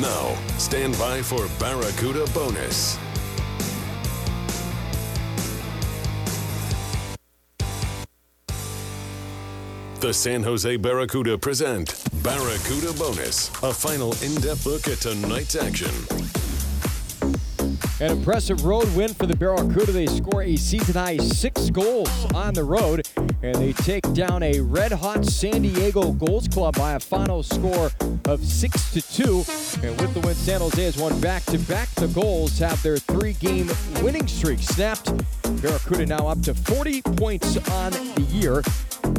Now, stand by for Barracuda Bonus. The San Jose Barracuda present Barracuda Bonus, a final in-depth look at tonight's action. An impressive road win for the Barracuda. They score a season-high 6 goals on the road, and they take down a red-hot San Diego Gulls club by a final score of 6-2. And with the win, San Jose has won back-to-back. The Gulls have their 3-game winning streak snapped. Barracuda now up to 40 points on the year.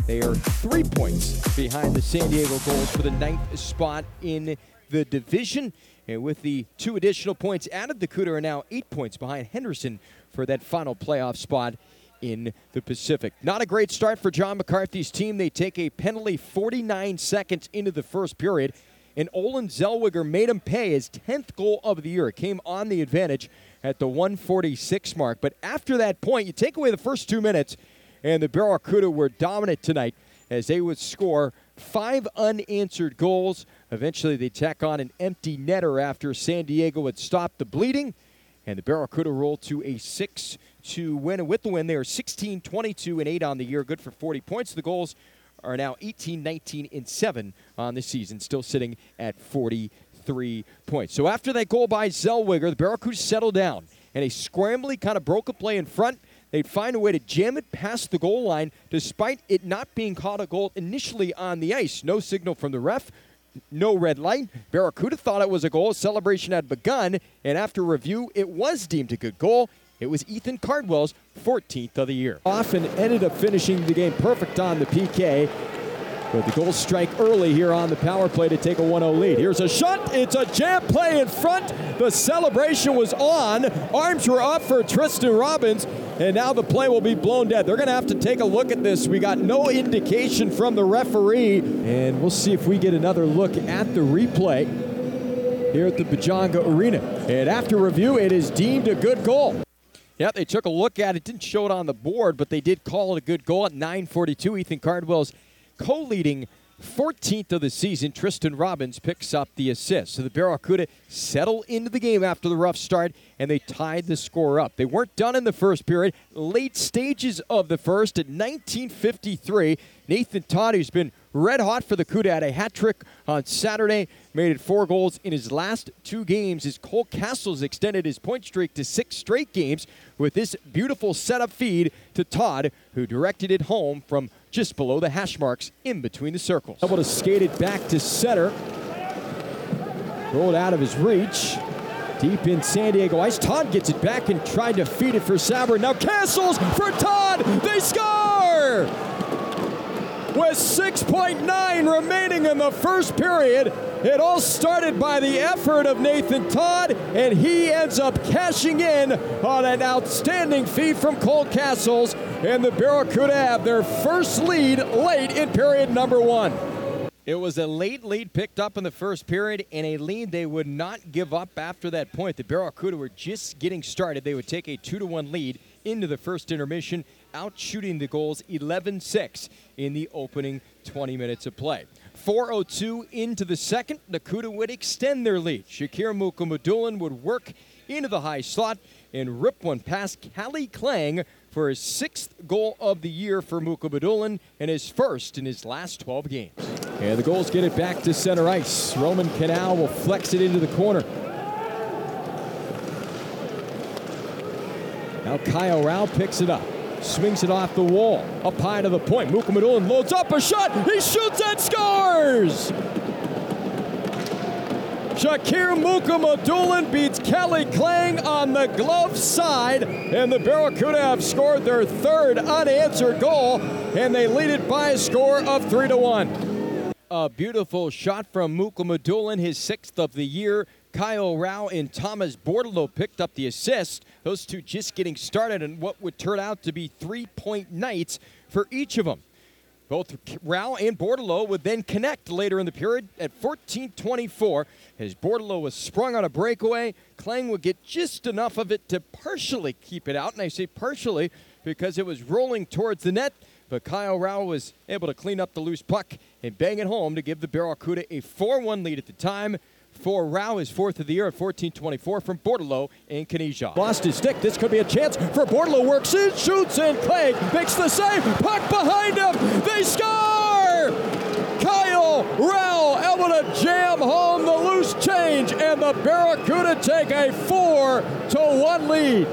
They are 3 points behind the San Diego Gulls for the 9th spot in the division. And with the 2 additional points added, the Cuda are now 8 points behind Henderson for that final playoff spot in the Pacific. Not a great start for John McCarthy's team. They take a penalty 49 seconds into the first period, and Olin Zellweger made him pay. His 10th goal of the year. It came on the advantage at the 1:46 mark. But after that point, you take away the first 2 minutes, and the Barracuda were dominant tonight as they would score 5 unanswered goals. Eventually, they tack on an empty netter after San Diego had stopped the bleeding, and the Barracuda rolled to a 6-2 win. And with the win, they are 16, 22, and 8 on the year, good for 40 points. The Goals are now 18, 19, and 7 on the season, still sitting at 43 points. So after that goal by Zellweger, the Barracuda settled down, and a scrambly kind of broke a play in front. They'd find a way to jam it past the goal line, despite it not being called a goal initially on the ice. No signal from the ref, no red light. Barracuda thought it was a goal. Celebration had begun, and after review, it was deemed a good goal. It was Ethan Cardwell's 14th of the year. Often ended up finishing the game perfect on the PK, but the Goals strike early here on the power play to take a 1-0 lead. Here's a shot. It's a jam play in front. The celebration was on. Arms were up for Tristan Robbins, and now the play will be blown dead. They're going to have to take a look at this. We got no indication from the referee, and we'll see if we get another look at the replay here at the Pechanga Arena. And after review, it is deemed a good goal. Yeah, they took a look at it. Didn't show it on the board, but they did call it a good goal at 9:42. Ethan Cardwell's co-leading 14th of the season, Tristan Robbins picks up the assist. So the Barracuda settle into the game after the rough start, and they tied the score up. They weren't done in the first period. Late stages of the first at 19:53. Nathan Todd, who's been red hot for the Cuda, had a hat trick on Saturday, made it 4 goals in his last 2 games. As Cole Castles extended his point streak to 6 straight games with this beautiful setup feed to Todd, who directed it home from just below the hash marks in between the circles. Able to skate it back to center. Rolled out of his reach. Deep in San Diego ice. Todd gets it back and tried to feed it for Saber. Now Castles for Todd. They score! With 6:09 remaining in the first period, it all started by the effort of Nathan Todd, and he ends up cashing in on an outstanding feed from Cole Castles, and the Barracuda have their first lead late in period number 1. It was a late lead picked up in the first period, and a lead they would not give up after that point. The Barracuda were just getting started. They would take a 2-1 lead into the first intermission, out-shooting the Goals 11-6 in the opening 20 minutes of play. 4:02 into the second, the Cuda would extend their lead. Shakir Mukhamadullin would work into the high slot and rip one past Callie Klang for his 6th goal of the year for Mukhamadullin and his first in his last 12 games. And the Goals get it back to center ice. Roman Canal will flex it into the corner. Now Kyle Rau picks it up. Swings it off the wall, up high to the point. Mukhamadullin loads up a shot. He shoots and scores! Shakir Mukhamadullin beats Callie Klang on the glove side, and the Barracuda have scored their 3rd unanswered goal, and they lead it by a score of 3-1. A beautiful shot from Mukhamadullin, his 6th of the year. Kyle Rau and Thomas Bordeleau picked up the assist. Those two just getting started in what would turn out to be three-point nights for each of them. Both Rau and Bordeleau would then connect later in the period at 14:24 as Bordeleau was sprung on a breakaway. Klang would get just enough of it to partially keep it out, and I say partially because it was rolling towards the net, but Kyle Rau was able to clean up the loose puck and bang it home to give the Barracuda a 4-1 lead at the time. For Rau, his 4th of the year at 14:24 from Bordeleau and Knyshov. Lost his stick. This could be a chance for Bordeleau. Works in, shoots, and Klang makes the save. Puck behind him. They score! Kyle Rau able to jam home the loose change, and the Barracuda take a 4-1 lead.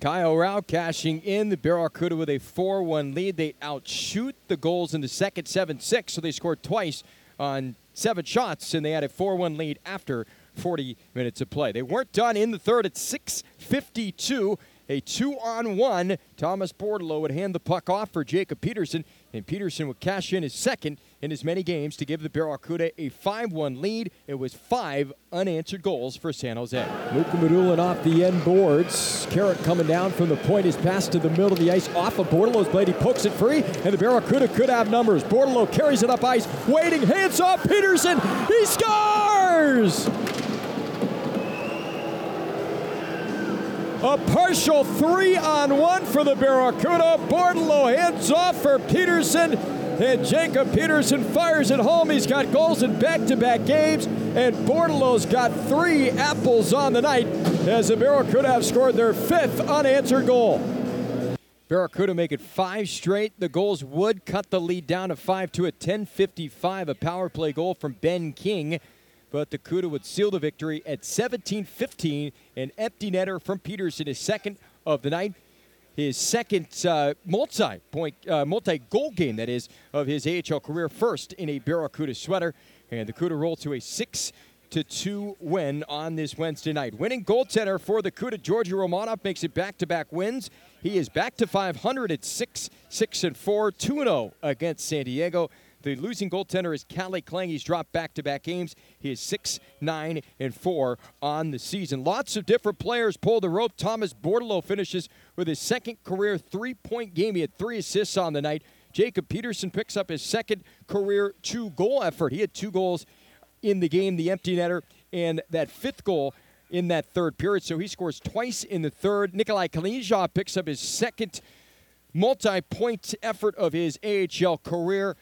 Kyle Rau cashing in, the Barracuda with a 4-1 lead. They outshoot the goals in the second 7-6, so they scored twice on 7 shots, and they had a 4-1 lead after 40 minutes of play. They weren't done in the third at 6:52. A 2-on-1. Thomas Bordeleau would hand the puck off for Jacob Peterson, and Peterson would cash in his 2nd in as many games to give the Barracuda a 5-1 lead. It was 5 unanswered goals for San Jose. Mukhamadullin off the end boards. Carrick coming down from the point. His pass to the middle of the ice off of Bordelau's blade. He pokes it free, and the Barracuda could have numbers. Bordeleau carries it up ice, waiting, hands off Peterson. He scores! A partial 3-on-1 for the Barracuda. Bordeleau hands off for Peterson, and Jacob Peterson fires it home. He's got goals in back-to-back games, and Bordeleau's got 3 apples on the night as the Barracuda have scored their 5th unanswered goal. Barracuda make it 5 straight. The goals would cut the lead down to 5-2 at 10:55, a power play goal from Ben King. But the Cuda would seal the victory at 17:15. An empty netter from Peterson, his 2nd of the night. His 2nd multi-goal game, that is, of his AHL career. 1st in a Barracuda sweater. And the Cuda roll to a 6-2 win on this Wednesday night. Winning goaltender for the Cuda, Georgi Romanov, makes it back-to-back wins. He is back to 500 at 6-4, 2-0 against San Diego. The losing goaltender is Callie Klang. He's dropped back-to-back games. He is 6-9-4 on the season. Lots of different players pull the rope. Thomas Bordeleau finishes with his 2nd career 3-point game. He had 3 assists on the night. Jacob Peterson picks up his 2nd career 2-goal effort. He had 2 goals in the game, the empty netter, and that 5th goal in that 3rd period. So he scores twice in the 3rd. Nikolai Knyshov picks up his 2nd multi-point effort of his AHL career.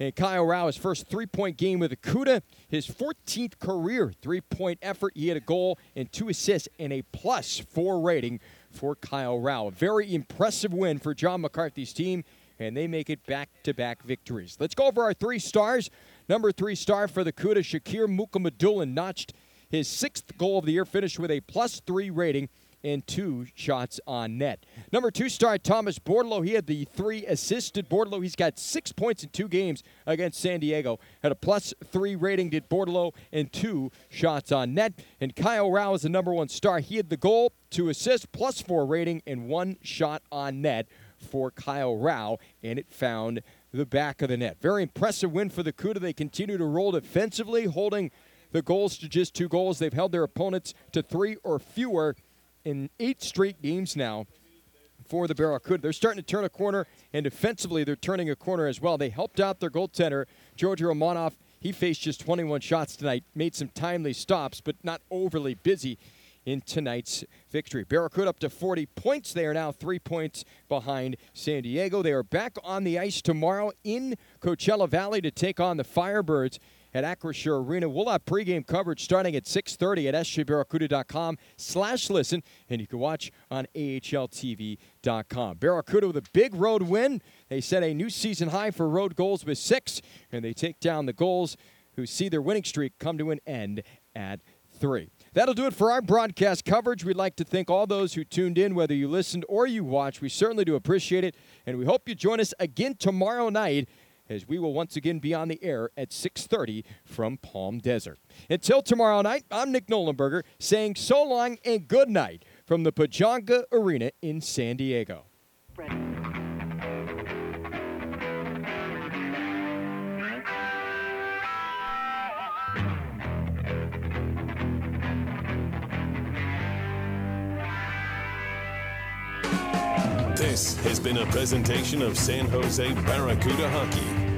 And Kyle Rau, his first 3-point game with the Cuda, his 14th career 3-point effort. He had a goal and 2 assists and a +4 rating for Kyle Rau. A very impressive win for John McCarthy's team, and they make it back-to-back victories. Let's go over our 3 stars. Number 3 star for the Cuda, Shakir Mukhamadullin, notched his 6th goal of the year, finished with a +3 rating and 2 shots on net. Number 2 star, Thomas Bordeleau. He had the 3 assisted Bordeleau. He's got 6 points in 2 games against San Diego. Had a +3 rating, did Bordeleau, and 2 shots on net. And Kyle Rau is the number 1 star. He had the goal, 2 assists, +4 rating, and 1 shot on net for Kyle Rau, and it found the back of the net. Very impressive win for the Cuda. They continue to roll defensively, holding the goals to just 2 goals. They've held their opponents to 3 or fewer in 8 straight games now for the Barracuda. They're starting to turn a corner, and defensively they're turning a corner as well. They helped out their goaltender, Georgi Romanov. He faced just 21 shots tonight, made some timely stops, but not overly busy in tonight's victory. Barracuda up to 40 points. They are now 3 points behind San Diego. They are back on the ice tomorrow in Coachella Valley to take on the Firebirds at Acrisure Arena. We'll have pregame coverage starting at 6:30 at sjbarracuda.com/listen, and you can watch on AHLTV.com. Barracuda with a big road win. They set a new season high for road goals with 6, and they take down the Gulls, who see their winning streak come to an end at 3. That'll do it for our broadcast coverage. We'd like to thank all those who tuned in, whether you listened or you watched. We certainly do appreciate it, and we hope you join us again tomorrow night, as we will once again be on the air at 6:30 from Palm Desert. Until tomorrow night, I'm Nick Nolenberger saying so long and good night from the Pechanga Arena in San Diego. Ready. This has been a presentation of San Jose Barracuda Hockey.